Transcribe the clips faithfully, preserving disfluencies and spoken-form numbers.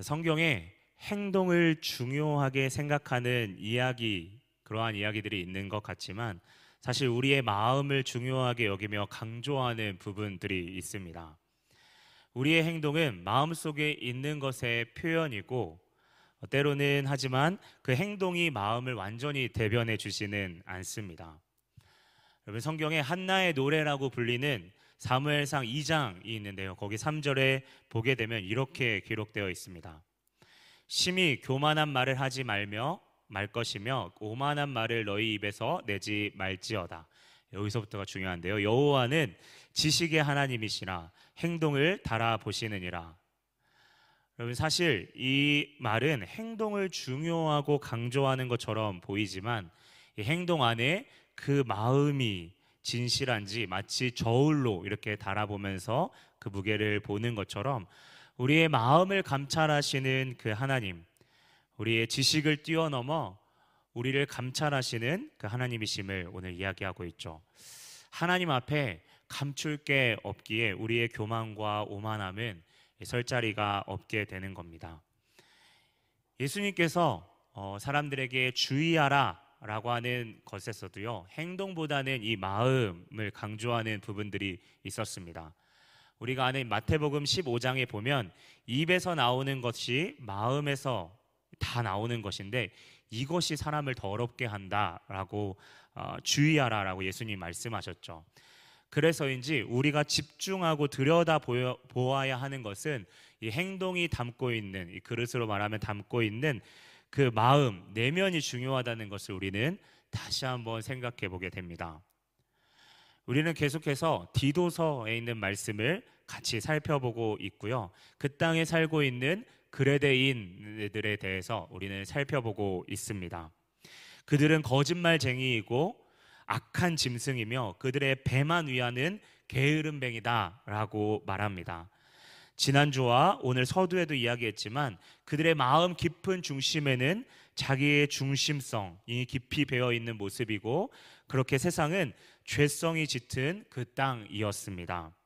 성경에 행동을 중요하게 생각하는 이야기, 그러한 이야기들이 있는 것 같지만 사실 우리의 마음을 중요하게 여기며 강조하는 부분들이 있습니다. 우리의 행동은 마음속에 있는 것의 표현이고 때로는 하지만 그 행동이 마음을 완전히 대변해 주지는 않습니다. 여러분, 성경에 한나의 노래라고 불리는 사무엘상 이 장이 있는데요, 거기 삼 절에 보게 되면 이렇게 기록되어 있습니다. 심히 교만한 말을 하지 말며 말 것이며 오만한 말을 너희 입에서 내지 말지어다. 여기서부터가 중요한데요, 여호와는 지식의 하나님이시라 행동을 달아보시느니라. 여러분, 사실 이 말은 행동을 중요하고 강조하는 것처럼 보이지만 이 행동 안에 그 마음이 진실한지 마치 저울로 이렇게 달아보면서 그 무게를 보는 것처럼 우리의 마음을 감찰하시는 그 하나님, 우리의 지식을 뛰어넘어 우리를 감찰하시는 그 하나님이심을 오늘 이야기하고 있죠. 하나님 앞에 감출 게 없기에 우리의 교만과 오만함은 설 자리가 없게 되는 겁니다. 예수님께서 어, 사람들에게 주의하라 라고 하는 것에서도요, 행동보다는 이 마음을 강조하는 부분들이 있었습니다. 우리가 아는 마태복음 십오 장에 보면 입에서 나오는 것이 마음에서 다 나오는 것인데 이것이 사람을 더럽게 한다라고 어, 주의하라라고 예수님 말씀하셨죠. 그래서인지 우리가 집중하고 들여다보아야 하는 것은 이 행동이 담고 있는, 이 그릇으로 말하면 담고 있는 그 마음, 내면이 중요하다는 것을 우리는 다시 한번 생각해 보게 됩니다. 우리는 계속해서 디도서에 있는 말씀을 같이 살펴보고 있고요, 그 땅에 살고 있는 그레데인들에 대해서 우리는 살펴보고 있습니다. 그들은 거짓말쟁이이고 악한 짐승이며 그들의 배만 위하는 게으름뱅이다 라고 말합니다. 지난주와 오늘 서두에도 이야기했지만 그들의 마음 깊은 중심에는 자기의 중심성이 깊이 배어있는 모습이고, 그렇게 세상은 죄성이 짙은 그 땅이었습니다.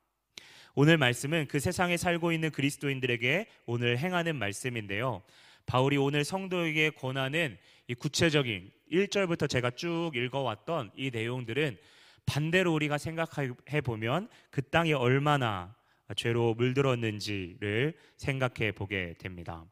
오늘 말씀은 그 세상에 살고 있는 그리스도인들에게 오늘 행하는 말씀인데요, 바울이 오늘 성도에게 권하는 이 구체적인 일 절부터 제가 쭉 읽어왔던 이 내용들은 반대로 우리가 생각해보면 그 땅이 얼마나 죄로 물들었는지를 생각해 보게 됩니다.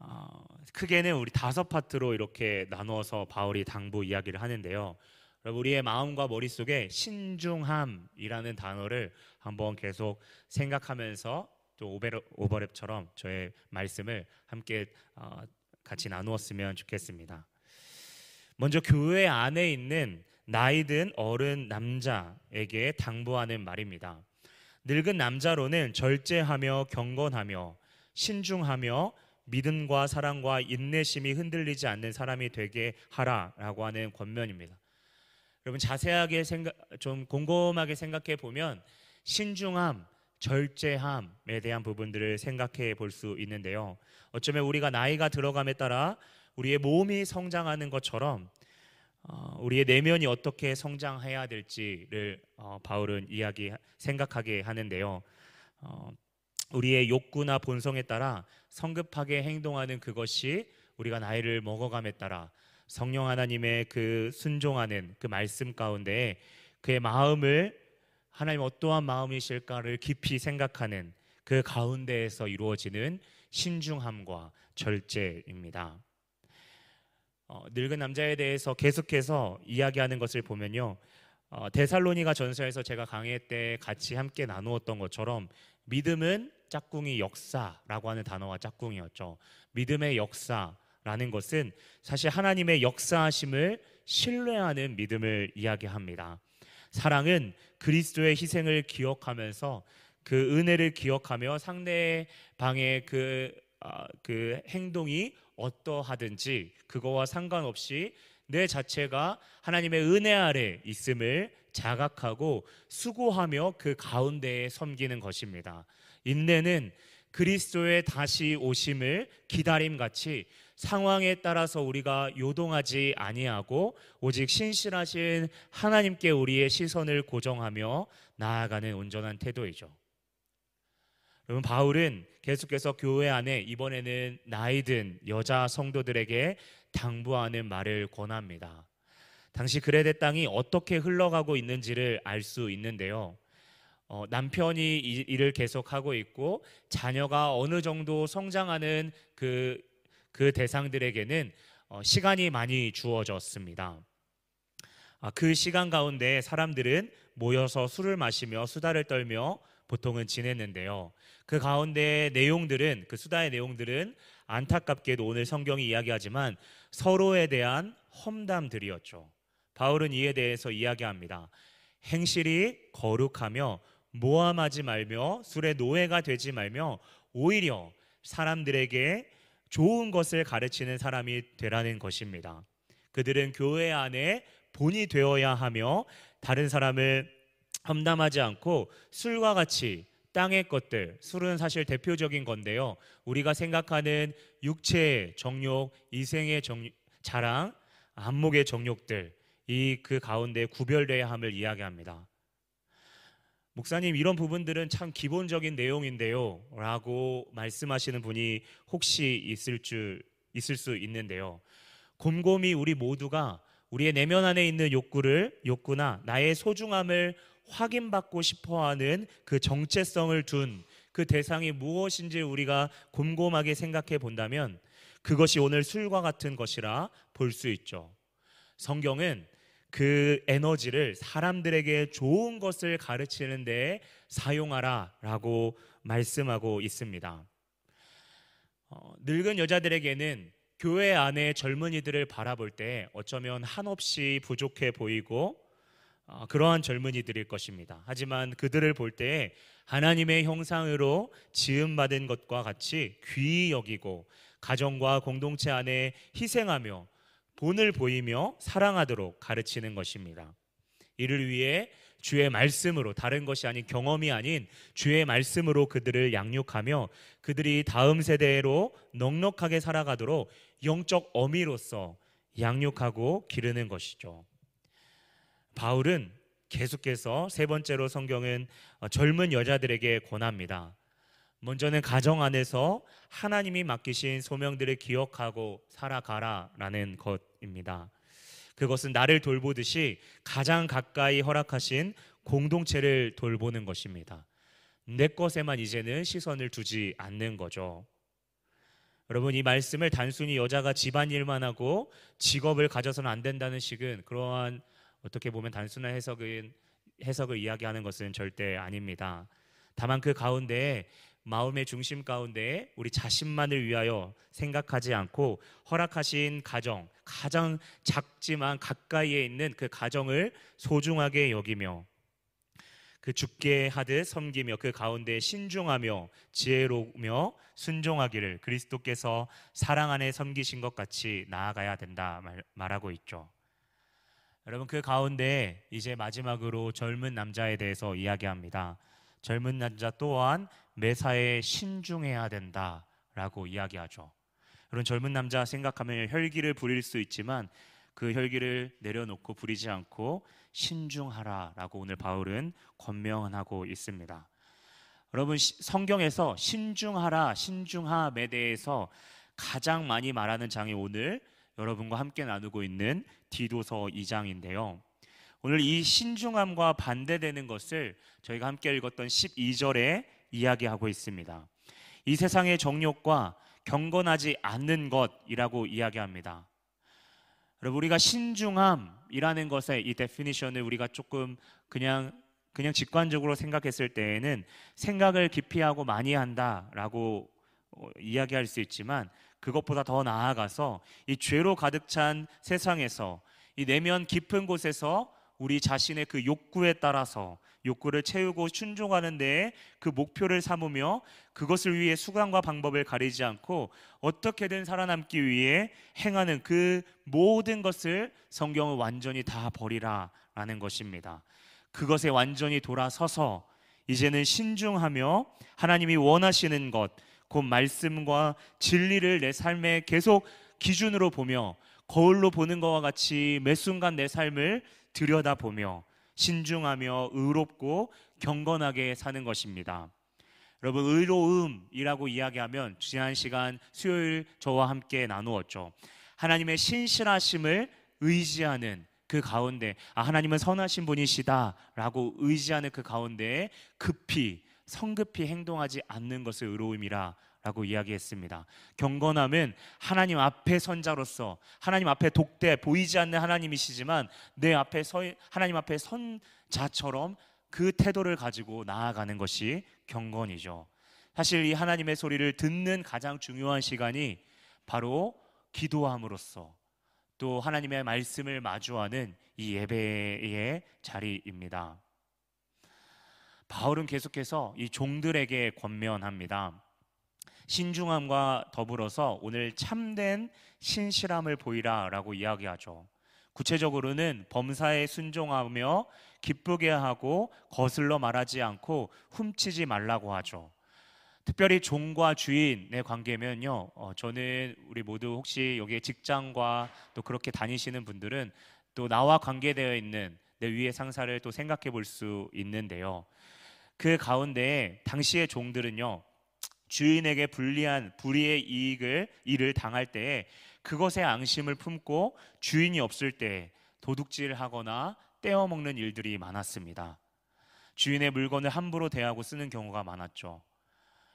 어, 크게는 우리 다섯 파트로 이렇게 나누어서 바울이 당부 이야기를 하는데요, 우리의 마음과 머릿속에 신중함이라는 단어를 한번 계속 생각하면서 또 오버랩처럼 저의 말씀을 함께 어, 같이 나누었으면 좋겠습니다. 먼저 교회 안에 있는 나이든 어른 남자에게 당부하는 말입니다. 늙은 남자로는 절제하며 경건하며 신중하며 믿음과 사랑과 인내심이 흔들리지 않는 사람이 되게 하라라고 하는 권면입니다. 여러분, 자세하게 생각, 좀 곰곰하게 생각해 보면 신중함, 절제함에 대한 부분들을 생각해 볼 수 있는데요, 어쩌면 우리가 나이가 들어감에 따라 우리의 몸이 성장하는 것처럼 어, 우리의 내면이 어떻게 성장해야 될지를 어, 바울은 이야기 생각하게 하는데요, 어, 우리의 욕구나 본성에 따라 성급하게 행동하는 그것이 우리가 나이를 먹어감에 따라 성령 하나님의 그 순종하는 그 말씀 가운데 그의 마음을, 하나님 어떠한 마음이실까를 깊이 생각하는 그 가운데에서 이루어지는 신중함과 절제입니다. 어, 늙은 남자에 대해서 계속해서 이야기하는 것을 보면요, 어, 데살로니가 전서에서 제가 강의 때 같이 함께 나누었던 것처럼 믿음은 짝꿍이 역사라고 하는 단어와 짝꿍이었죠. 믿음의 역사라는 것은 사실 하나님의 역사하심을 신뢰하는 믿음을 이야기합니다. 사랑은 그리스도의 희생을 기억하면서 그 은혜를 기억하며 상대방의 그, 어, 그 행동이 어떠하든지 그거와 상관없이 내 자체가 하나님의 은혜 아래 있음을 자각하고 수고하며 그 가운데에 섬기는 것입니다. 인내는 그리스도의 다시 오심을 기다림같이 상황에 따라서 우리가 요동하지 아니하고 오직 신실하신 하나님께 우리의 시선을 고정하며 나아가는 온전한 태도이죠. 여러분, 바울은 계속해서 교회 안에 이번에는 나이든 여자 성도들에게 당부하는 말을 권합니다. 당시 그레데 땅이 어떻게 흘러가고 있는지를 알 수 있는데요. 어, 남편이 이, 일을 계속하고 있고 자녀가 어느 정도 성장하는 그, 그 대상들에게는 어, 시간이 많이 주어졌습니다. 아, 그 시간 가운데 사람들은 모여서 술을 마시며 수다를 떨며 보통은 지냈는데요. 그 가운데 내용들은, 그 수다의 내용들은 안타깝게도 오늘 성경이 이야기하지만 서로에 대한 험담들이었죠. 바울은 이에 대해서 이야기합니다. 행실이 거룩하며 모함하지 말며 술의 노예가 되지 말며 오히려 사람들에게 좋은 것을 가르치는 사람이 되라는 것입니다. 그들은 교회 안에 본이 되어야 하며 다른 사람을 험담하지 않고 술과 같이 땅의 것들, 술은 사실 대표적인 건데요, 우리가 생각하는 육체의 정욕, 이생의 정욕, 자랑, 안목의 정욕들, 이 그 가운데 구별되어야 함을 이야기합니다. 목사님, 이런 부분들은 참 기본적인 내용인데요 라고 말씀하시는 분이 혹시 있을 줄 있을 수 있는데요. 곰곰이 우리 모두가 우리의 내면 안에 있는 욕구를 욕구나 나의 소중함을 확인받고 싶어하는 그 정체성을 둔 그 대상이 무엇인지 우리가 곰곰하게 생각해 본다면 그것이 오늘 술과 같은 것이라 볼 수 있죠. 성경은 그 에너지를 사람들에게 좋은 것을 가르치는 데 사용하라 라고 말씀하고 있습니다. 어, 늙은 여자들에게는 교회 안에 젊은이들을 바라볼 때 어쩌면 한없이 부족해 보이고 어, 그러한 젊은이들일 것입니다. 하지만 그들을 볼 때 하나님의 형상으로 지음받은 것과 같이 귀히 여기고 가정과 공동체 안에 희생하며 본을 보이며 사랑하도록 가르치는 것입니다. 이를 위해 주의 말씀으로, 다른 것이 아닌 경험이 아닌 주의 말씀으로 그들을 양육하며 그들이 다음 세대로 넉넉하게 살아가도록 영적 어미로서 양육하고 기르는 것이죠. 바울은 계속해서 세 번째로 성경은 젊은 여자들에게 권합니다. 먼저는 가정 안에서 하나님이 맡기신 소명들을 기억하고 살아가라 라는 것입니다. 그것은 나를 돌보듯이 가장 가까이 허락하신 공동체를 돌보는 것입니다. 내 것에만 이제는 시선을 두지 않는 거죠. 여러분, 이 말씀을 단순히 여자가 집안일만 하고 직업을 가져서는 안 된다는 식은, 그러한 어떻게 보면 단순한 해석은, 해석을 이야기하는 것은 절대 아닙니다. 다만 그 가운데, 마음의 중심 가운데 우리 자신만을 위하여 생각하지 않고 허락하신 가정, 가장 작지만 가까이에 있는 그 가정을 소중하게 여기며 그 주께 하듯 섬기며 그 가운데 신중하며 지혜로우며 순종하기를 그리스도께서 사랑 안에 섬기신 것 같이 나아가야 된다 말하고 있죠. 여러분, 그 가운데 이제 마지막으로 젊은 남자에 대해서 이야기합니다. 젊은 남자 또한 매사에 신중해야 된다라고 이야기하죠. 이런 젊은 남자 생각하면 혈기를 부릴 수 있지만 그 혈기를 내려놓고 부리지 않고 신중하라라고 오늘 바울은 권면하고 있습니다. 여러분, 성경에서 신중하라, 신중함에 대해서 가장 많이 말하는 장이 오늘 여러분과 함께 나누고 있는 디도서 이 장인데요. 오늘 이 신중함과 반대되는 것을 저희가 함께 읽었던 십이 절에 이야기하고 있습니다. 이 세상의 정욕과 경건하지 않는 것이라고 이야기합니다. 여러분, 우리가 신중함이라는 것의 이 데피니션을 우리가 조금 그냥 그냥 직관적으로 생각했을 때에는 생각을 깊이 하고 많이 한다라고 이야기할 수 있지만 그것보다 더 나아가서 이 죄로 가득 찬 세상에서 이 내면 깊은 곳에서 우리 자신의 그 욕구에 따라서 욕구를 채우고 순종하는 데에 그 목표를 삼으며 그것을 위해 수단과 방법을 가리지 않고 어떻게든 살아남기 위해 행하는 그 모든 것을 성경은 완전히 다 버리라 라는 것입니다. 그것에 완전히 돌아서서 이제는 신중하며 하나님이 원하시는 것, 곧 말씀과 진리를 내 삶에 계속 기준으로 보며 거울로 보는 것과 같이 매 순간 내 삶을 들여다보며 신중하며 의롭고 경건하게 사는 것입니다. 여러분, 의로움이라고 이야기하면 지난 시간 수요일 저와 함께 나누었죠. 하나님의 신실하심을 의지하는 그 가운데, 아, 하나님은 선하신 분이시다라고 의지하는 그 가운데에 급히, 성급히 행동하지 않는 것을 의로움이라 라고 이야기했습니다. 경건함은 하나님 앞에 선 자로서, 하나님 앞에 독대, 보이지 않는 하나님이시지만 내 앞에 서, 하나님 앞에 선 자처럼 그 태도를 가지고 나아가는 것이 경건이죠. 사실 이 하나님의 소리를 듣는 가장 중요한 시간이 바로 기도함으로써 또 하나님의 말씀을 마주하는 이 예배의 자리입니다. 바울은 계속해서 이 종들에게 권면합니다. 신중함과 더불어서 오늘 참된 신실함을 보이라 라고 이야기하죠. 구체적으로는 범사에 순종하며 기쁘게 하고 거슬러 말하지 않고 훔치지 말라고 하죠. 특별히 종과 주인의 관계면요, 어, 저는 우리 모두 혹시 여기에 직장과 또 그렇게 다니시는 분들은 또 나와 관계되어 있는 내 위의 상사를 또 생각해 볼 수 있는데요, 그 가운데 당시의 종들은요 주인에게 불리한 불의의 이익을 일을 당할 때에 그것에 앙심을 품고 주인이 없을 때 도둑질하거나 떼어먹는 일들이 많았습니다. 주인의 물건을 함부로 대하고 쓰는 경우가 많았죠.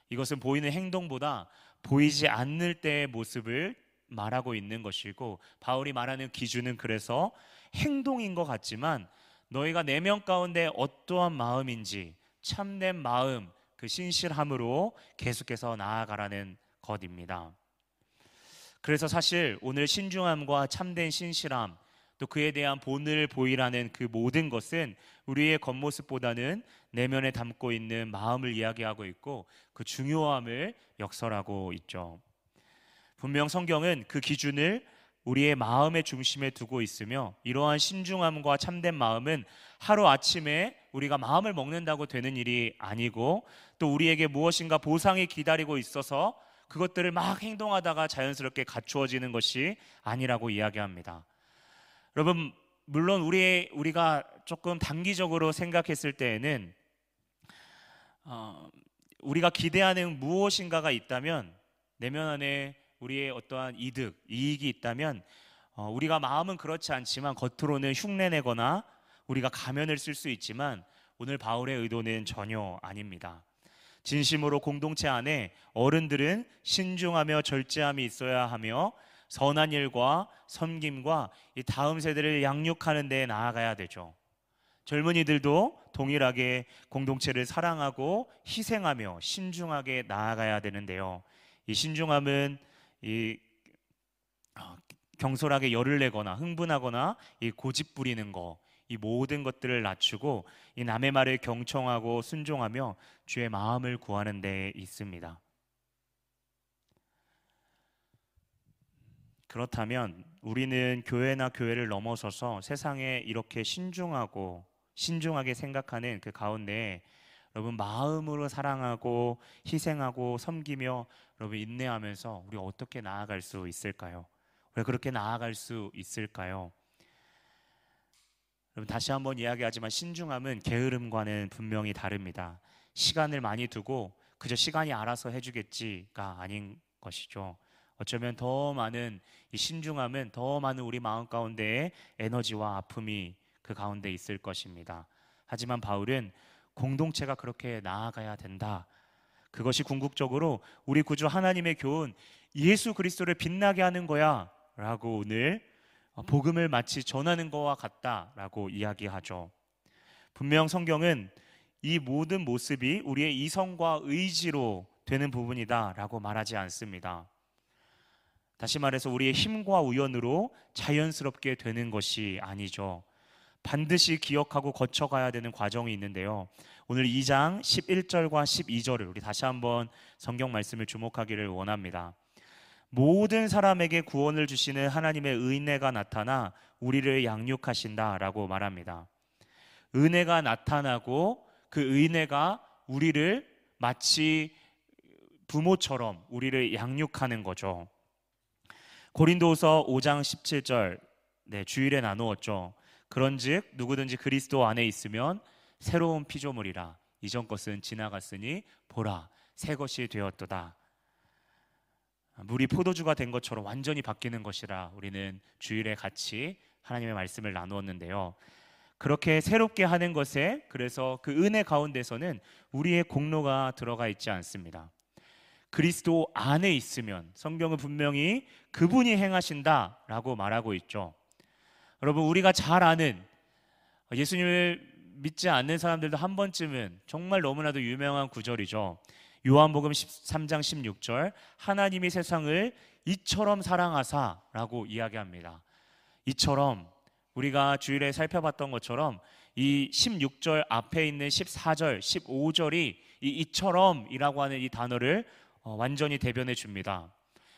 이것은 보이는 행동보다 보이지 않을 때의 모습을 말하고 있는 것이고, 바울이 말하는 기준은 그래서 행동인 것 같지만 너희가 내면 가운데 어떠한 마음인지 참된 마음, 그 신실함으로 계속해서 나아가라는 것입니다. 그래서 사실 오늘 신중함과 참된 신실함, 또 그에 대한 본을 보이라는 그 모든 것은 우리의 겉모습보다는 내면에 담고 있는 마음을 이야기하고 있고 그 중요함을 역설하고 있죠. 분명 성경은 그 기준을 우리의 마음의 중심에 두고 있으며, 이러한 신중함과 참된 마음은 하루아침에 우리가 마음을 먹는다고 되는 일이 아니고 또 우리에게 무엇인가 보상이 기다리고 있어서 그것들을 막 행동하다가 자연스럽게 갖추어지는 것이 아니라고 이야기합니다. 여러분, 물론 우리, 우리가 조금 단기적으로 생각했을 때에는 어, 우리가 기대하는 무엇인가가 있다면, 내면 안에 우리의 어떠한 이득, 이익이 있다면 어, 우리가 마음은 그렇지 않지만 겉으로는 흉내내거나 우리가 가면을 쓸 수 있지만, 오늘 바울의 의도는 전혀 아닙니다. 진심으로 공동체 안에 어른들은 신중하며 절제함이 있어야 하며 선한 일과 섬김과 이 다음 세대를 양육하는 데 나아가야 되죠. 젊은이들도 동일하게 공동체를 사랑하고 희생하며 신중하게 나아가야 되는데요, 이 신중함은 이 경솔하게 열을 내거나 흥분하거나 이 고집 부리는 거, 이 모든 것들을 낮추고 이 남의 말을 경청하고 순종하며 주의 마음을 구하는 데 있습니다. 그렇다면 우리는 교회나 교회를 넘어서서 세상에 이렇게 신중하고 신중하게 생각하는 그 가운데, 여러분, 마음으로 사랑하고 희생하고 섬기며 여러분 인내하면서 우리 어떻게 나아갈 수 있을까요? 왜 그렇게 나아갈 수 있을까요? 여러분, 다시 한번 이야기하지만 신중함은 게으름과는 분명히 다릅니다. 시간을 많이 두고 그저 시간이 알아서 해주겠지가 아닌 것이죠. 어쩌면 더 많은 이 신중함은 더 많은 우리 마음 가운데의 에너지와 아픔이 그 가운데 있을 것입니다. 하지만 바울은 공동체가 그렇게 나아가야 된다, 그것이 궁극적으로 우리 구주 하나님의 교훈 예수 그리스도를 빛나게 하는 거야 라고 오늘 복음을 마치 전하는 것과 같다 라고 이야기하죠. 분명 성경은 이 모든 모습이 우리의 이성과 의지로 되는 부분이다 라고 말하지 않습니다. 다시 말해서 우리의 힘과 우연으로 자연스럽게 되는 것이 아니죠. 반드시 기억하고 거쳐가야 되는 과정이 있는데요, 오늘 이 장 십일 절과 십이 절을 우리 다시 한번 성경 말씀을 주목하기를 원합니다. 모든 사람에게 구원을 주시는 하나님의 은혜가 나타나 우리를 양육하신다 라고 말합니다. 은혜가 나타나고 그 은혜가 우리를 마치 부모처럼 우리를 양육하는 거죠. 고린도서 오 장 십칠 절, 네, 주일에 나누었죠. 그런즉 누구든지 그리스도 안에 있으면 새로운 피조물이라, 이전 것은 지나갔으니 보라 새 것이 되었도다. 물이 포도주가 된 것처럼 완전히 바뀌는 것이라 우리는 주일에 같이 하나님의 말씀을 나누었는데요. 그렇게 새롭게 하는 것에, 그래서 그 은혜 가운데서는 우리의 공로가 들어가 있지 않습니다. 그리스도 안에 있으면, 성경은 분명히 그분이 행하신다라고 말하고 있죠. 여러분, 우리가 잘 아는, 예수님을 믿지 않는 사람들도 한 번쯤은 정말 너무나도 유명한 구절이죠. 요한복음 십삼 장 십육 절, 하나님이 세상을 이처럼 사랑하사라고 이야기합니다. 이처럼, 우리가 주일에 살펴봤던 것처럼 이 십육 절 앞에 있는 십사 절, 십오 절이 이 이처럼이라고 하는 이 단어를 완전히 대변해 줍니다.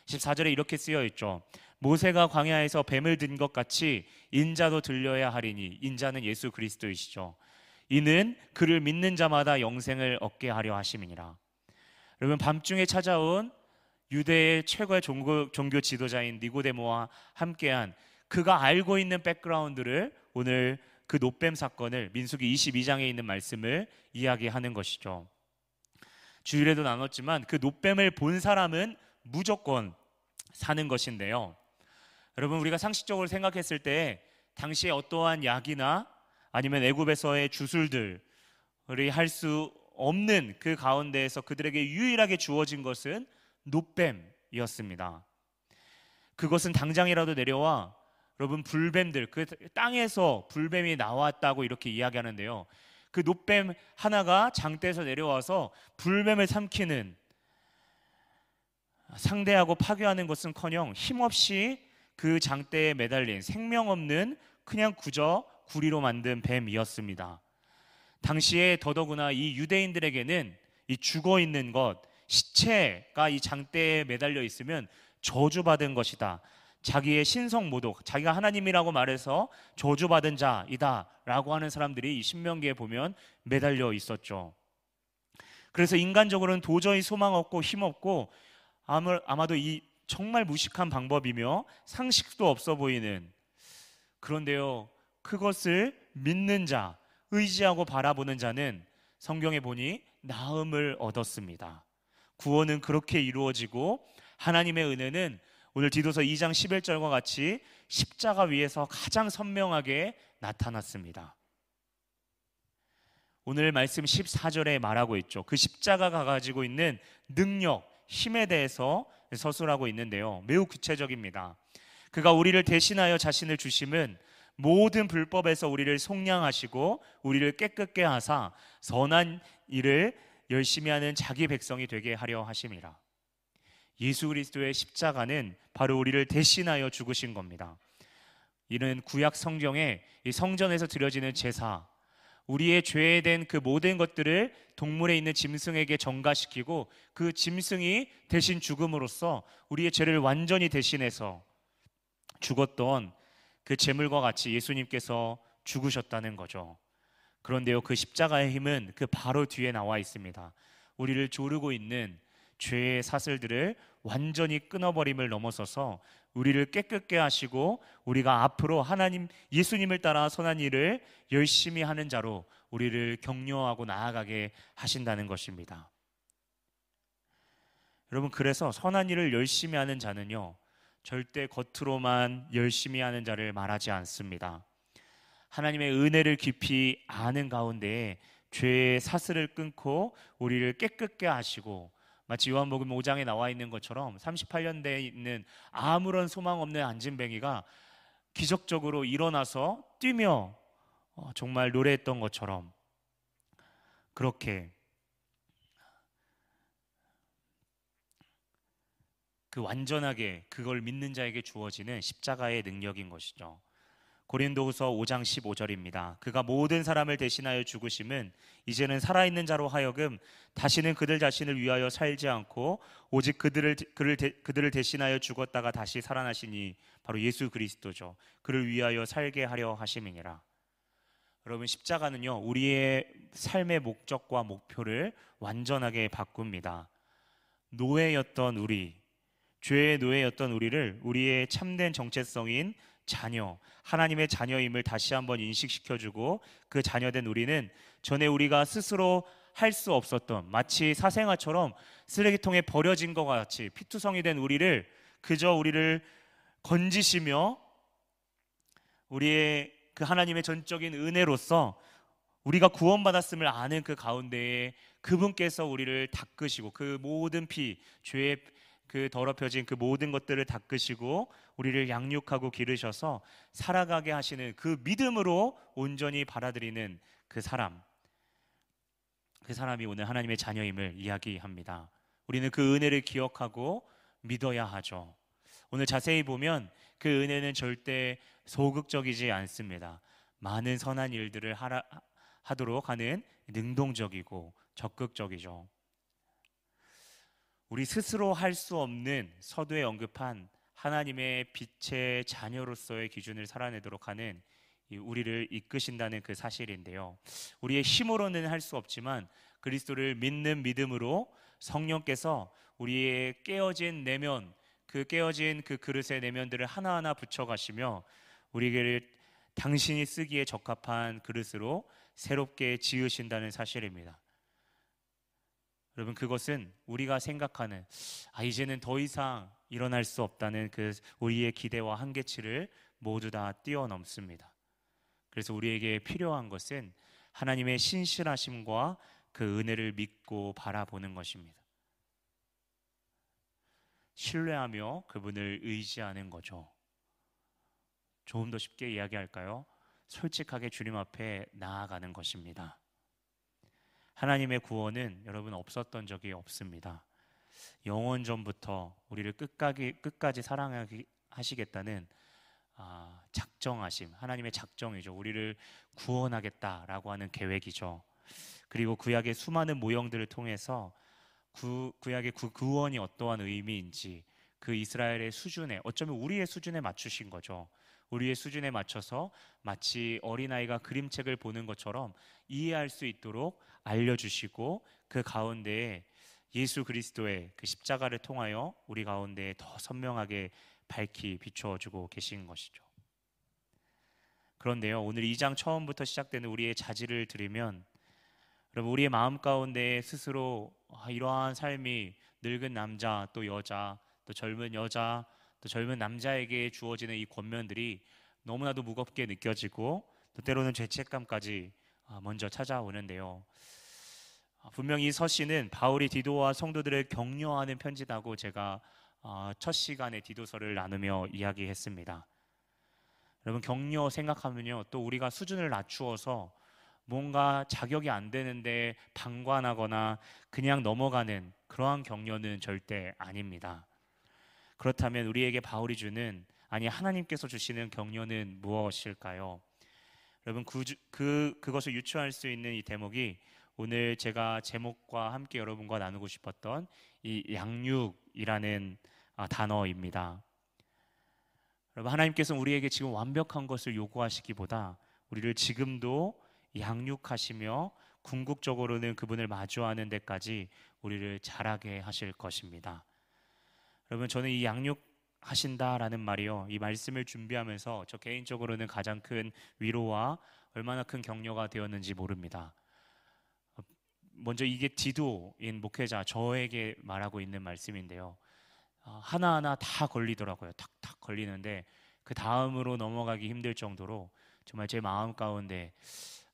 십사 절에 이렇게 쓰여 있죠. 모세가 광야에서 뱀을 든 것 같이 인자도 들려야 하리니, 인자는 예수 그리스도이시죠. 이는 그를 믿는 자마다 영생을 얻게 하려 하심이니라. 여러분, 밤중에 찾아온 유대의 최고의 종교, 종교 지도자인 니고데모와 함께한, 그가 알고 있는 백그라운드를, 오늘 그 노뱀 사건을, 민수기 이십이 장에 있는 말씀을 이야기하는 것이죠. 주일에도 나눴지만 그 노뱀을 본 사람은 무조건 사는 것인데요. 여러분, 우리가 상식적으로 생각했을 때 당시에 어떠한 약이나 아니면 애굽에서의 주술들이 할 수 없는 그 가운데에서 그들에게 유일하게 주어진 것은 노뱀이었습니다. 그것은 당장이라도 내려와, 여러분, 불뱀들, 그 땅에서 불뱀이 나왔다고 이렇게 이야기하는데요. 그 노뱀 하나가 장대에서 내려와서 불뱀을 삼키는, 상대하고 파괴하는 것은커녕 힘없이 그 장대에 매달린 생명 없는 그냥 그저 구리로 만든 뱀이었습니다. 당시에 더더구나 이 유대인들에게는 이 죽어있는 것, 시체가 이 장대에 매달려 있으면 저주받은 것이다, 자기의 신성 모독, 자기가 하나님이라고 말해서 저주받은 자이다 라고 하는 사람들이 이 신명기에 보면 매달려 있었죠. 그래서 인간적으로는 도저히 소망 없고 힘없고, 아마도 이 정말 무식한 방법이며 상식도 없어 보이는, 그런데요, 그것을 믿는 자, 의지하고 바라보는 자는 성경에 보니 나음을 얻었습니다. 구원은 그렇게 이루어지고, 하나님의 은혜는 오늘 디도서 이 장 십일 절과 같이 십자가 위에서 가장 선명하게 나타났습니다. 오늘 말씀 십사 절에 말하고 있죠. 그 십자가가 가지고 있는 능력, 힘에 대해서 서술하고 있는데요, 매우 구체적입니다. 그가 우리를 대신하여 자신을 주심은 모든 불법에서 우리를 속량하시고 우리를 깨끗게 하사 선한 일을 열심히 하는 자기 백성이 되게 하려 하심이라. 예수 그리스도의 십자가는 바로 우리를 대신하여 죽으신 겁니다. 이는 구약 성경의 성전에서 드려지는 제사, 우리의 죄에 대한 그 모든 것들을 동물에 있는 짐승에게 전가시키고, 그 짐승이 대신 죽음으로써 우리의 죄를 완전히 대신해서 죽었던 그 제물과 같이 예수님께서 죽으셨다는 거죠. 그런데요, 그 십자가의 힘은 그 바로 뒤에 나와 있습니다. 우리를 조르고 있는 죄의 사슬들을 완전히 끊어버림을 넘어서서 우리를 깨끗게 하시고, 우리가 앞으로 하나님, 예수님을 따라 선한 일을 열심히 하는 자로 우리를 격려하고 나아가게 하신다는 것입니다. 여러분, 그래서 선한 일을 열심히 하는 자는요, 절대 겉으로만 열심히 하는 자를 말하지 않습니다. 하나님의 은혜를 깊이 아는 가운데 죄의 사슬을 끊고 우리를 깨끗게 하시고, 마치 요한복음 오 장에 나와 있는 것처럼 삼십팔 년대에 있는 아무런 소망 없는 안진뱅이가 기적적으로 일어나서 뛰며 정말 노래했던 것처럼, 그렇게 그 완전하게 그걸 믿는 자에게 주어지는 십자가의 능력인 것이죠. 고린도후서 오 장 십오 절입니다. 그가 모든 사람을 대신하여 죽으심은 이제는 살아있는 자로 하여금 다시는 그들 자신을 위하여 살지 않고 오직 그들을, 그를 대, 그들을 대신하여 죽었다가 다시 살아나시니 바로 예수 그리스도죠. 그를 위하여 살게 하려 하심이니라. 여러분, 십자가는요, 우리의 삶의 목적과 목표를 완전하게 바꿉니다. 노예였던 우리, 죄의 노예였던 우리를 우리의 참된 정체성인 자녀, 하나님의 자녀임을 다시 한번 인식시켜주고, 그 자녀된 우리는 전에 우리가 스스로 할 수 없었던, 마치 사생아처럼 쓰레기통에 버려진 것 같이 피투성이 된 우리를, 그저 우리를 건지시며 우리의 그 하나님의 전적인 은혜로서 우리가 구원받았음을 아는 그 가운데에 그분께서 우리를 닦으시고, 그 모든 피, 죄의 그 더럽혀진 그 모든 것들을 닦으시고 우리를 양육하고 기르셔서 살아가게 하시는 그 믿음으로 온전히 받아들이는 그 사람, 그 사람이 오늘 하나님의 자녀임을 이야기합니다. 우리는 그 은혜를 기억하고 믿어야 하죠. 오늘 자세히 보면 그 은혜는 절대 소극적이지 않습니다. 많은 선한 일들을 하라, 하도록 하는 능동적이고 적극적이죠. 우리 스스로 할 수 없는 서두에 언급한 하나님의 빛의 자녀로서의 기준을 살아내도록 하는, 우리를 이끄신다는 그 사실인데요, 우리의 힘으로는 할 수 없지만 그리스도를 믿는 믿음으로 성령께서 우리의 깨어진 내면, 그 깨어진 그 그릇의 내면들을 하나하나 붙여가시며 우리를 당신이 쓰기에 적합한 그릇으로 새롭게 지으신다는 사실입니다. 여러분, 그것은 우리가 생각하는, 아, 이제는 더 이상 일어날 수 없다는 그 우리의 기대와 한계치를 모두 다 뛰어넘습니다. 그래서 우리에게 필요한 것은 하나님의 신실하심과 그 은혜를 믿고 바라보는 것입니다. 신뢰하며 그분을 의지하는 거죠. 조금 더 쉽게 이야기할까요? 솔직하게 주님 앞에 나아가는 것입니다. 하나님의 구원은 여러분 없었던 적이 없습니다. 영원 전부터 우리를 끝까지, 끝까지 사랑하시겠다는 아, 작정하심, 하나님의 작정이죠. 우리를 구원하겠다라고 하는 계획이죠. 그리고 구약의 수많은 모형들을 통해서 구, 구약의 구, 구원이 어떠한 의미인지, 그 이스라엘의 수준에, 어쩌면 우리의 수준에 맞추신 거죠. 우리의 수준에 맞춰서 마치 어린아이가 그림책을 보는 것처럼 이해할 수 있도록 알려주시고, 그 가운데에 예수 그리스도의 그 십자가를 통하여 우리 가운데에 더 선명하게 밝히 비춰주고 계신 것이죠. 그런데요, 오늘 이 장 처음부터 시작되는 우리의 자질을 들으면, 여러분, 우리의 마음 가운데 스스로 아, 이러한 삶이 늙은 남자, 또 여자, 또 젊은 여자, 또 젊은 남자에게 주어지는 이 권면들이 너무나도 무겁게 느껴지고, 또 때로는 죄책감까지 먼저 찾아오는데요, 분명히 이 서신은 바울이 디도와 성도들을 격려하는 편지라고 제가 첫 시간에 디도서를 나누며 이야기했습니다. 여러분, 격려 생각하면요, 또 우리가 수준을 낮추어서 뭔가 자격이 안 되는데 방관하거나 그냥 넘어가는 그러한 격려는 절대 아닙니다. 그렇다면 우리에게 바울이 주는, 아니 하나님께서 주시는 격려는 무엇일까요? 여러분, 그, 그, 그것을 유추할 수 있는 이 대목이 오늘 제가 제목과 함께 여러분과 나누고 싶었던 이 양육이라는 단어입니다. 여러분, 하나님께서는 우리에게 지금 완벽한 것을 요구하시기보다 우리를 지금도 양육하시며 궁극적으로는 그분을 마주하는 데까지 우리를 자라게 하실 것입니다. 여러분, 저는 이 양육하신다라는 말이요, 이 말씀을 준비하면서 저 개인적으로는 가장 큰 위로와 얼마나 큰 격려가 되었는지 모릅니다. 먼저 이게 디도인 목회자 저에게 말하고 있는 말씀인데요, 하나하나 다 걸리더라고요. 탁탁 걸리는데 그 다음으로 넘어가기 힘들 정도로 정말 제 마음 가운데,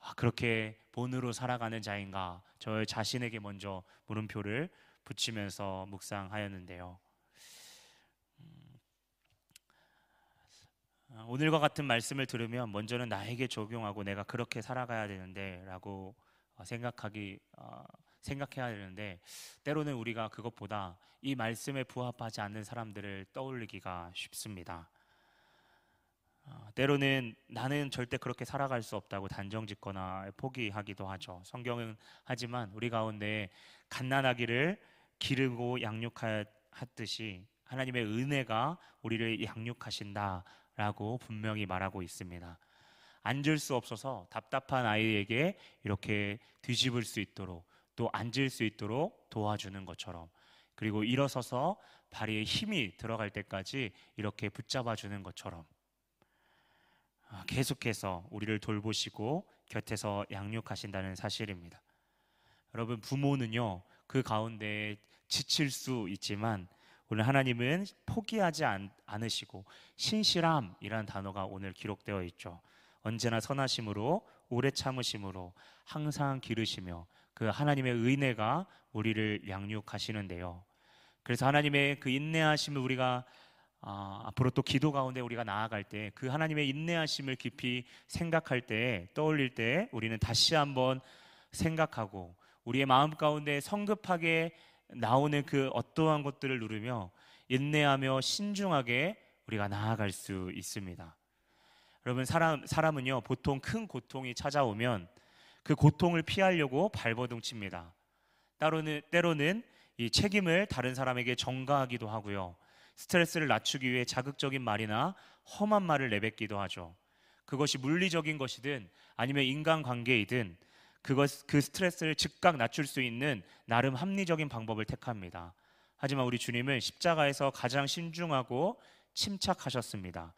아, 그렇게 본으로 살아가는 자인가, 저 자신에게 먼저 물음표를 붙이면서 묵상하였는데요, 오늘과 같은 말씀을 들으면 먼저는 나에게 적용하고 내가 그렇게 살아가야 되는데 라고 생각하기, 어, 생각해야 되는데, 때로는 우리가 그것보다 이 말씀에 부합하지 않는 사람들을 떠올리기가 쉽습니다. 어, 때로는 나는 절대 그렇게 살아갈 수 없다고 단정짓거나 포기하기도 하죠. 성경은 하지만 우리 가운데 갓난아기를 기르고 양육하듯이 하나님의 은혜가 우리를 양육하신다 라고 분명히 말하고 있습니다. 앉을 수 없어서 답답한 아이에게 이렇게 뒤집을 수 있도록, 또 앉을 수 있도록 도와주는 것처럼, 그리고 일어서서 발에 힘이 들어갈 때까지 이렇게 붙잡아주는 것처럼 계속해서 우리를 돌보시고 곁에서 양육하신다는 사실입니다. 여러분 부모는요 그 가운데 지칠 수 있지만 오늘 하나님은 포기하지 않으시고 신실함이라는 단어가 오늘 기록되어 있죠. 언제나 선하심으로 오래 참으심으로 항상 기르시며 그 하나님의 은혜가 우리를 양육하시는데요. 그래서 하나님의 그 인내하심을 우리가 아, 앞으로 또 기도 가운데 우리가 나아갈 때 그 하나님의 인내하심을 깊이 생각할 때 떠올릴 때 우리는 다시 한번 생각하고 우리의 마음 가운데 성급하게 나오는 그 어떠한 것들을 누르며 인내하며 신중하게 우리가 나아갈 수 있습니다. 여러분 사람, 사람은요 보통 큰 고통이 찾아오면 그 고통을 피하려고 발버둥 칩니다. 때로는, 때로는 이 책임을 다른 사람에게 전가하기도 하고요. 스트레스를 낮추기 위해 자극적인 말이나 험한 말을 내뱉기도 하죠. 그것이 물리적인 것이든 아니면 인간관계이든 그것, 그 스트레스를 즉각 낮출 수 있는 나름 합리적인 방법을 택합니다. 하지만 우리 주님은 십자가에서 가장 신중하고 침착하셨습니다.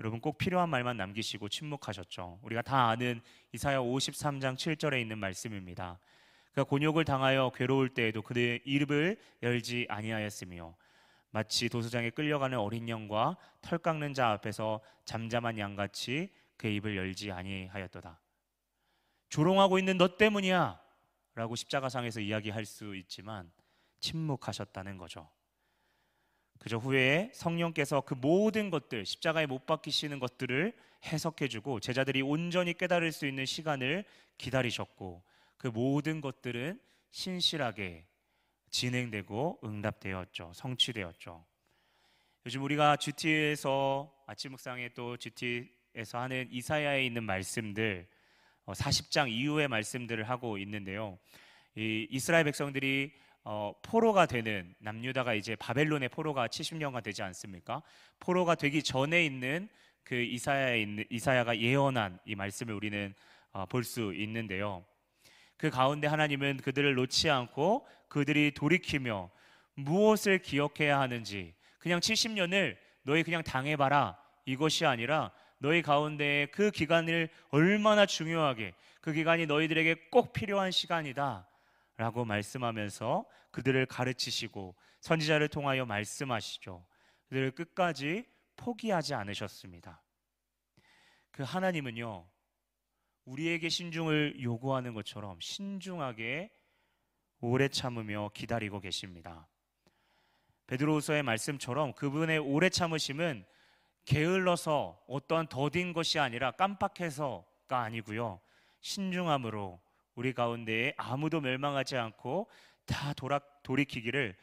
여러분 꼭 필요한 말만 남기시고 침묵하셨죠. 우리가 다 아는 이사야 오십삼 장 칠 절에 있는 말씀입니다. 그가 곤욕을 당하여 괴로울 때에도 그의 입을 열지 아니하였으며 마치 도수장에 끌려가는 어린 양과 털 깎는 자 앞에서 잠잠한 양같이 그의 입을 열지 아니하였도다. 조롱하고 있는 너 때문이야 라고 십자가상에서 이야기할 수 있지만 침묵하셨다는 거죠. 그저 후에 성령께서 그 모든 것들 십자가에 못 박히시는 것들을 해석해주고 제자들이 온전히 깨달을 수 있는 시간을 기다리셨고 그 모든 것들은 신실하게 진행되고 응답되었죠. 성취되었죠. 요즘 우리가 지티에서 아침 묵상에 또 지티에서 하는 이사야에 있는 말씀들 사십 장 이후의 말씀들을 하고 있는데요. 이 이스라엘 백성들이 어, 포로가 되는 남유다가 이제 바벨론의 포로가 칠십 년간 되지 않습니까? 포로가 되기 전에 있는 그 이사야에 있는, 이사야가 예언한 이 말씀을 우리는 어, 볼 수 있는데요. 그 가운데 하나님은 그들을 놓지 않고 그들이 돌이키며 무엇을 기억해야 하는지 그냥 칠십 년을 너희 그냥 당해봐라 이것이 아니라 너희 가운데 그 기간을 얼마나 중요하게 그 기간이 너희들에게 꼭 필요한 시간이다 라고 말씀하면서 그들을 가르치시고 선지자를 통하여 말씀하시죠. 그들을 끝까지 포기하지 않으셨습니다. 그 하나님은요 우리에게 신중을 요구하는 것처럼 신중하게 오래 참으며 기다리고 계십니다. 베드로후서의 말씀처럼 그분의 오래 참으심은 게을러서 어떠한 더딘 것이 아니라 깜빡해서가 아니고요 신중함으로 우리 가운데에 아무도 멸망하지 않고 다 돌아, 돌이키기를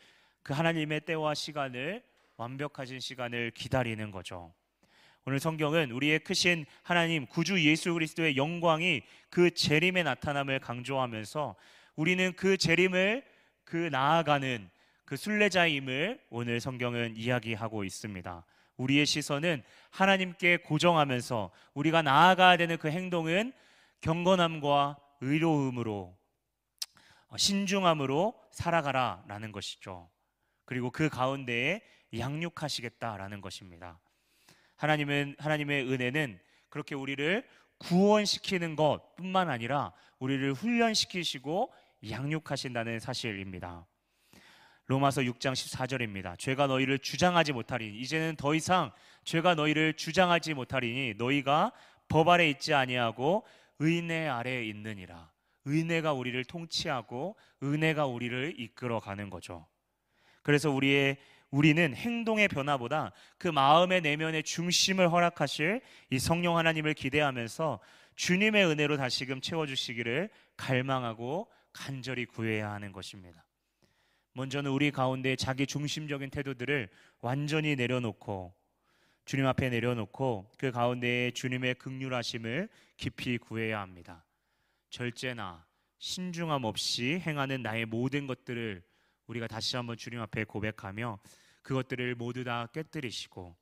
그 하나님의 때와 시간을 완벽하신 시간을 기다리는 거죠. 오늘 성경은 우리의 크신 하나님 구주 예수 그리스도의 영광이 그 재림의 나타남을 강조하면서 우리는 그 재림을 그 나아가는 그 순례자임을 오늘 성경은 이야기하고 있습니다. 우리의 시선은 하나님께 고정하면서 우리가 나아가야 되는 그 행동은 경건함과 의로움으로 신중함으로 살아가라라는 것이죠. 그리고 그 가운데에 양육하시겠다라는 것입니다. 하나님은 하나님의 은혜는 그렇게 우리를 구원시키는 것뿐만 아니라 우리를 훈련시키시고 양육하신다는 사실입니다. 로마서 육 장 십사 절입니다. 죄가 너희를 주장하지 못하리니 이제는 더 이상 죄가 너희를 주장하지 못하리니 너희가 법 아래 있지 아니하고 은혜 아래에 있느니라. 은혜가 우리를 통치하고 은혜가 우리를 이끌어가는 거죠. 그래서 우리의 우리는 행동의 변화보다 그 마음의 내면의 중심을 허락하실 이 성령 하나님을 기대하면서 주님의 은혜로 다시금 채워주시기를 갈망하고 간절히 구해야 하는 것입니다. 먼저는 우리 가운데 자기 중심적인 태도들을 완전히 내려놓고 주님 앞에 내려놓고 그 가운데에 주님의 긍휼하심을 깊이 구해야 합니다. 절제나 신중함 없이 행하는 나의 모든 것들을 우리가 다시 한번 주님 앞에 고백하며 그것들을 모두 다 깨뜨리시고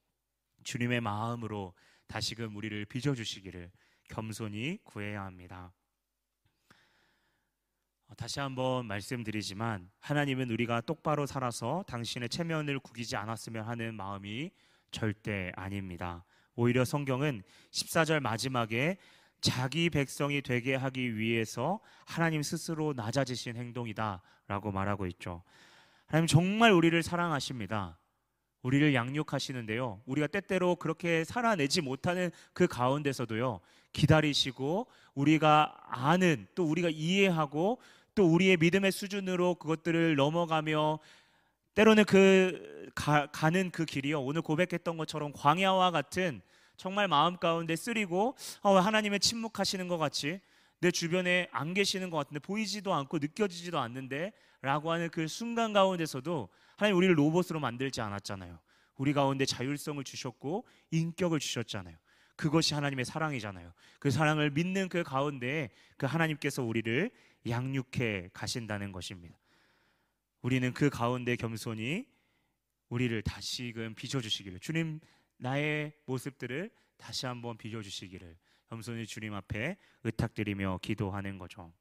주님의 마음으로 다시금 우리를 빚어주시기를 겸손히 구해야 합니다. 다시 한번 말씀드리지만 하나님은 우리가 똑바로 살아서 당신의 체면을 구기지 않았으면 하는 마음이 절대 아닙니다. 오히려 성경은 십사 절 마지막에 자기 백성이 되게 하기 위해서 하나님 스스로 낮아지신 행동이다 라고 말하고 있죠. 하나님 정말 우리를 사랑하십니다. 우리를 양육하시는데요, 우리가 때때로 그렇게 살아내지 못하는 그 가운데서도요 기다리시고, 우리가 아는, 또 우리가 이해하고, 또 우리의 믿음의 수준으로 그것들을 넘어가며, 때로는 그 가, 가는 그 길이요, 오늘 고백했던 것처럼 광야와 같은, 정말 마음 가운데 쓰리고 어, 하나님의 침묵하시는 것 같이, 내 주변에 안 계시는 것 같은데, 보이지도 않고 느껴지지도 않는데 라고 하는 그 순간 가운데서도 하나님 우리를 로봇으로 만들지 않았잖아요. 우리 가운데 자율성을 주셨고 인격을 주셨잖아요. 그것이 하나님의 사랑이잖아요. 그 사랑을 믿는 그 가운데 그 하나님께서 우리를 양육해 가신다는 것입니다. 우리는 그 가운데 겸손히 우리를 다시금 비춰주시기를, 주님 나의 모습들을 다시 한번 비춰주시기를 겸손히 주님 앞에 의탁드리며 기도하는 거죠.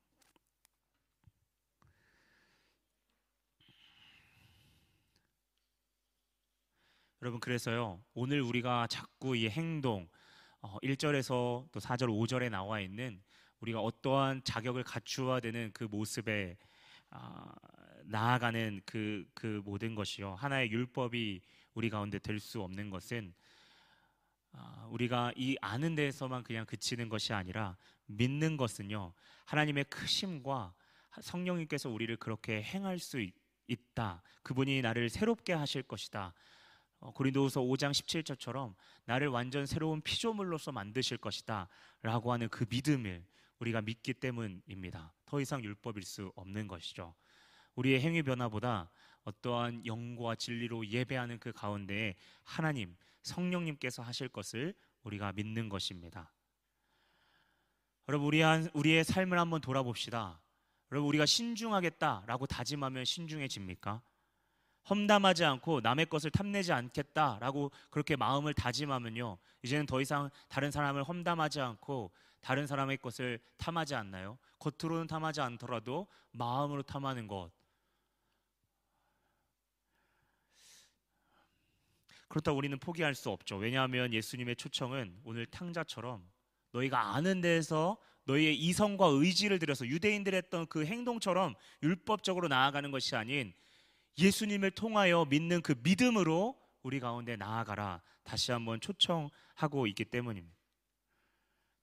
여러분, 그래서요 오늘 우리가 자꾸 이 행동 일 절에서 또 사 절 오 절에 나와 있는 우리가 어떠한 자격을 갖추어야 되는 그 모습에 나아가는 그, 그 모든 것이요, 하나의 율법이 우리 가운데 될 수 없는 것은 우리가 이 아는 데에서만 그냥 그치는 것이 아니라, 믿는 것은요 하나님의 크심과 성령님께서 우리를 그렇게 행할 수 있다, 그분이 나를 새롭게 하실 것이다, 고린도후서 오 장 십칠 절처럼 나를 완전 새로운 피조물로서 만드실 것이다 라고 하는 그 믿음을 우리가 믿기 때문입니다. 더 이상 율법일 수 없는 것이죠. 우리의 행위 변화보다 어떠한 영과 진리로 예배하는 그 가운데에 하나님, 성령님께서 하실 것을 우리가 믿는 것입니다. 여러분, 우리의 삶을 한번 돌아봅시다. 여러분, 우리가 신중하겠다라고 다짐하면 신중해집니까? 험담하지 않고 남의 것을 탐내지 않겠다라고 그렇게 마음을 다짐하면요, 이제는 더 이상 다른 사람을 험담하지 않고 다른 사람의 것을 탐하지 않나요? 겉으로는 탐하지 않더라도 마음으로 탐하는 것. 그렇다고 우리는 포기할 수 없죠. 왜냐하면 예수님의 초청은 오늘 탕자처럼 너희가 아는 데에서 너희의 이성과 의지를 들여서 유대인들이 했던 그 행동처럼 율법적으로 나아가는 것이 아닌, 예수님을 통하여 믿는 그 믿음으로 우리 가운데 나아가라 다시 한번 초청하고 있기 때문입니다.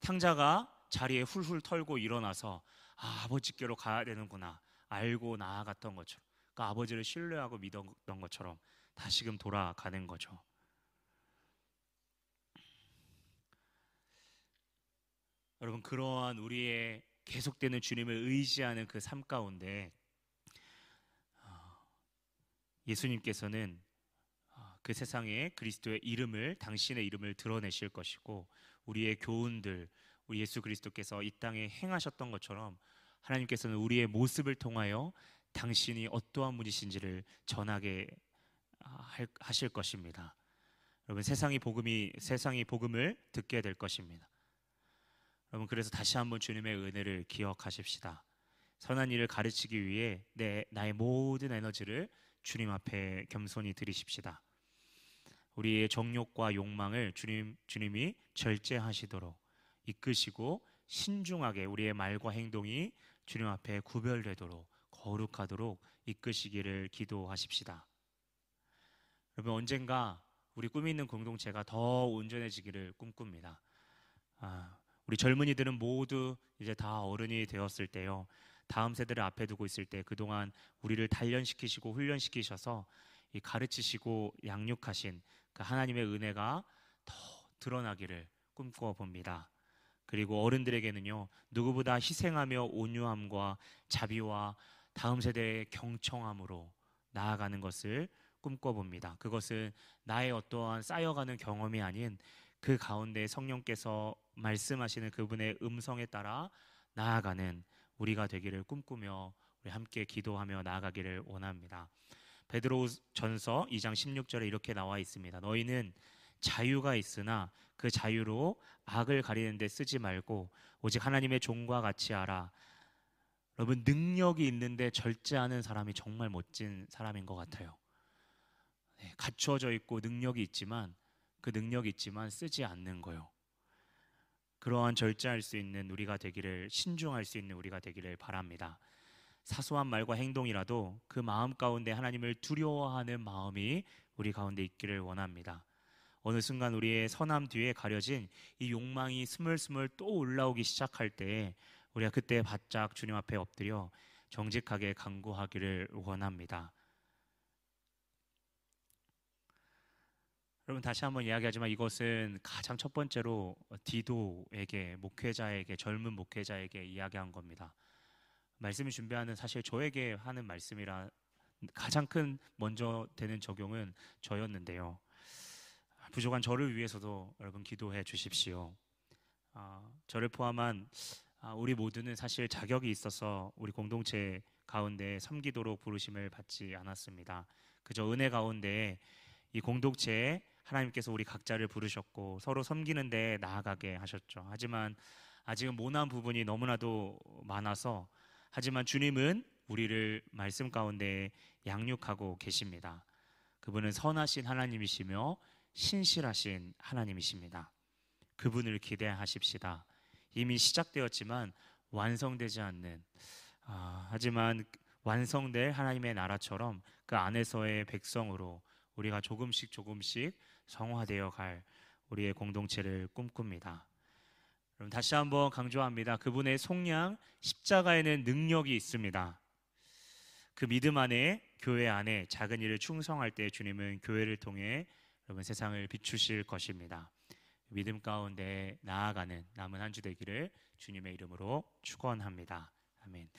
탕자가 자리에 훌훌 털고 일어나서 아, 아버지께로 가야 되는구나 알고 나아갔던 것처럼, 그러니까 아버지를 신뢰하고 믿었던 것처럼 다시금 돌아가는 거죠. 여러분, 그러한 우리의 계속되는 주님을 의지하는 그 삶 가운데 예수님께서는 그 세상에 그리스도의 이름을, 당신의 이름을 드러내실 것이고, 우리의 교훈들, 우리 예수 그리스도께서 이 땅에 행하셨던 것처럼 하나님께서는 우리의 모습을 통하여 당신이 어떠한 분이신지를 전하게 하실 것입니다. 여러분, 세상이 복음이 세상이 복음을 듣게 될 것입니다. 여러분, 그래서 다시 한번 주님의 은혜를 기억하십시다. 선한 일을 가르치기 위해 내 나의 모든 에너지를 주님 앞에 겸손히 드리십시다. 우리의 정욕과 욕망을 주님 주님이 절제하시도록 이끄시고, 신중하게 우리의 말과 행동이 주님 앞에 구별되도록 거룩하도록 이끄시기를 기도하십시다. 여러분, 언젠가 우리 꿈이 있는 공동체가 더 온전해지기를 꿈꿉니다. 아, 우리 젊은이들은 모두 이제 다 어른이 되었을 때요, 다음 세대를 앞에 두고 있을 때 그동안 우리를 단련시키시고 훈련시키셔서 이 가르치시고 양육하신 그 하나님의 은혜가 더 드러나기를 꿈꿔봅니다. 그리고 어른들에게는요, 누구보다 희생하며 온유함과 자비와 다음 세대의 경청함으로 나아가는 것을 꿈꿔봅니다. 그것은 나의 어떠한 쌓여가는 경험이 아닌, 그 가운데 성령께서 말씀하시는 그분의 음성에 따라 나아가는 우리가 되기를 꿈꾸며 우리 함께 기도하며 나아가기를 원합니다. 베드로 전서 이 장 십육 절에 이렇게 나와 있습니다. 너희는 자유가 있으나 그 자유로 악을 가리는 데 쓰지 말고 오직 하나님의 종과 같이 하라. 여러분, 능력이 있는데 절제하는 사람이 정말 멋진 사람인 것 같아요. 네, 갖춰져 있고 능력이 있지만, 그 능력이 있지만 쓰지 않는 거요. 그러한 절제할 수 있는 우리가 되기를, 신중할 수 있는 우리가 되기를 바랍니다. 사소한 말과 행동이라도 그 마음 가운데 하나님을 두려워하는 마음이 우리 가운데 있기를 원합니다. 어느 순간 우리의 선함 뒤에 가려진 이 욕망이 스물스물 또 올라오기 시작할 때 우리가 그때 바짝 주님 앞에 엎드려 정직하게 간구하기를 원합니다. 여러분, 다시 한번 이야기하지만 이것은 가장 첫 번째로 디도에게, 목회자에게, 젊은 목회자에게 이야기한 겁니다. 말씀을 준비하는, 사실 저에게 하는 말씀이라 가장 큰 먼저 되는 적용은 저였는데요. 부족한 저를 위해서도 여러분 기도해 주십시오. 아, 저를 포함한 아, 우리 모두는 사실 자격이 있어서 우리 공동체 가운데 섬기도록 부르심을 받지 않았습니다. 그저 은혜 가운데 이 공동체에 하나님께서 우리 각자를 부르셨고 서로 섬기는 데 나아가게 하셨죠. 하지만 아직은 모난 부분이 너무나도 많아서, 하지만 주님은 우리를 말씀 가운데 양육하고 계십니다. 그분은 선하신 하나님이시며 신실하신 하나님이십니다. 그분을 기대하십시다. 이미 시작되었지만 완성되지 않는, 아, 하지만 완성될 하나님의 나라처럼 그 안에서의 백성으로 우리가 조금씩 조금씩 성화되어 갈 우리의 공동체를 꿈꿉니다. 그럼 다시 한번 강조합니다. 그분의 속량, 십자가에는 능력이 있습니다. 그 믿음 안에, 교회 안에 작은 일을 충성할 때 주님은 교회를 통해 여러분 세상을 비추실 것입니다. 믿음 가운데 나아가는 남은 한 주 되기를 주님의 이름으로 축원합니다. 아멘.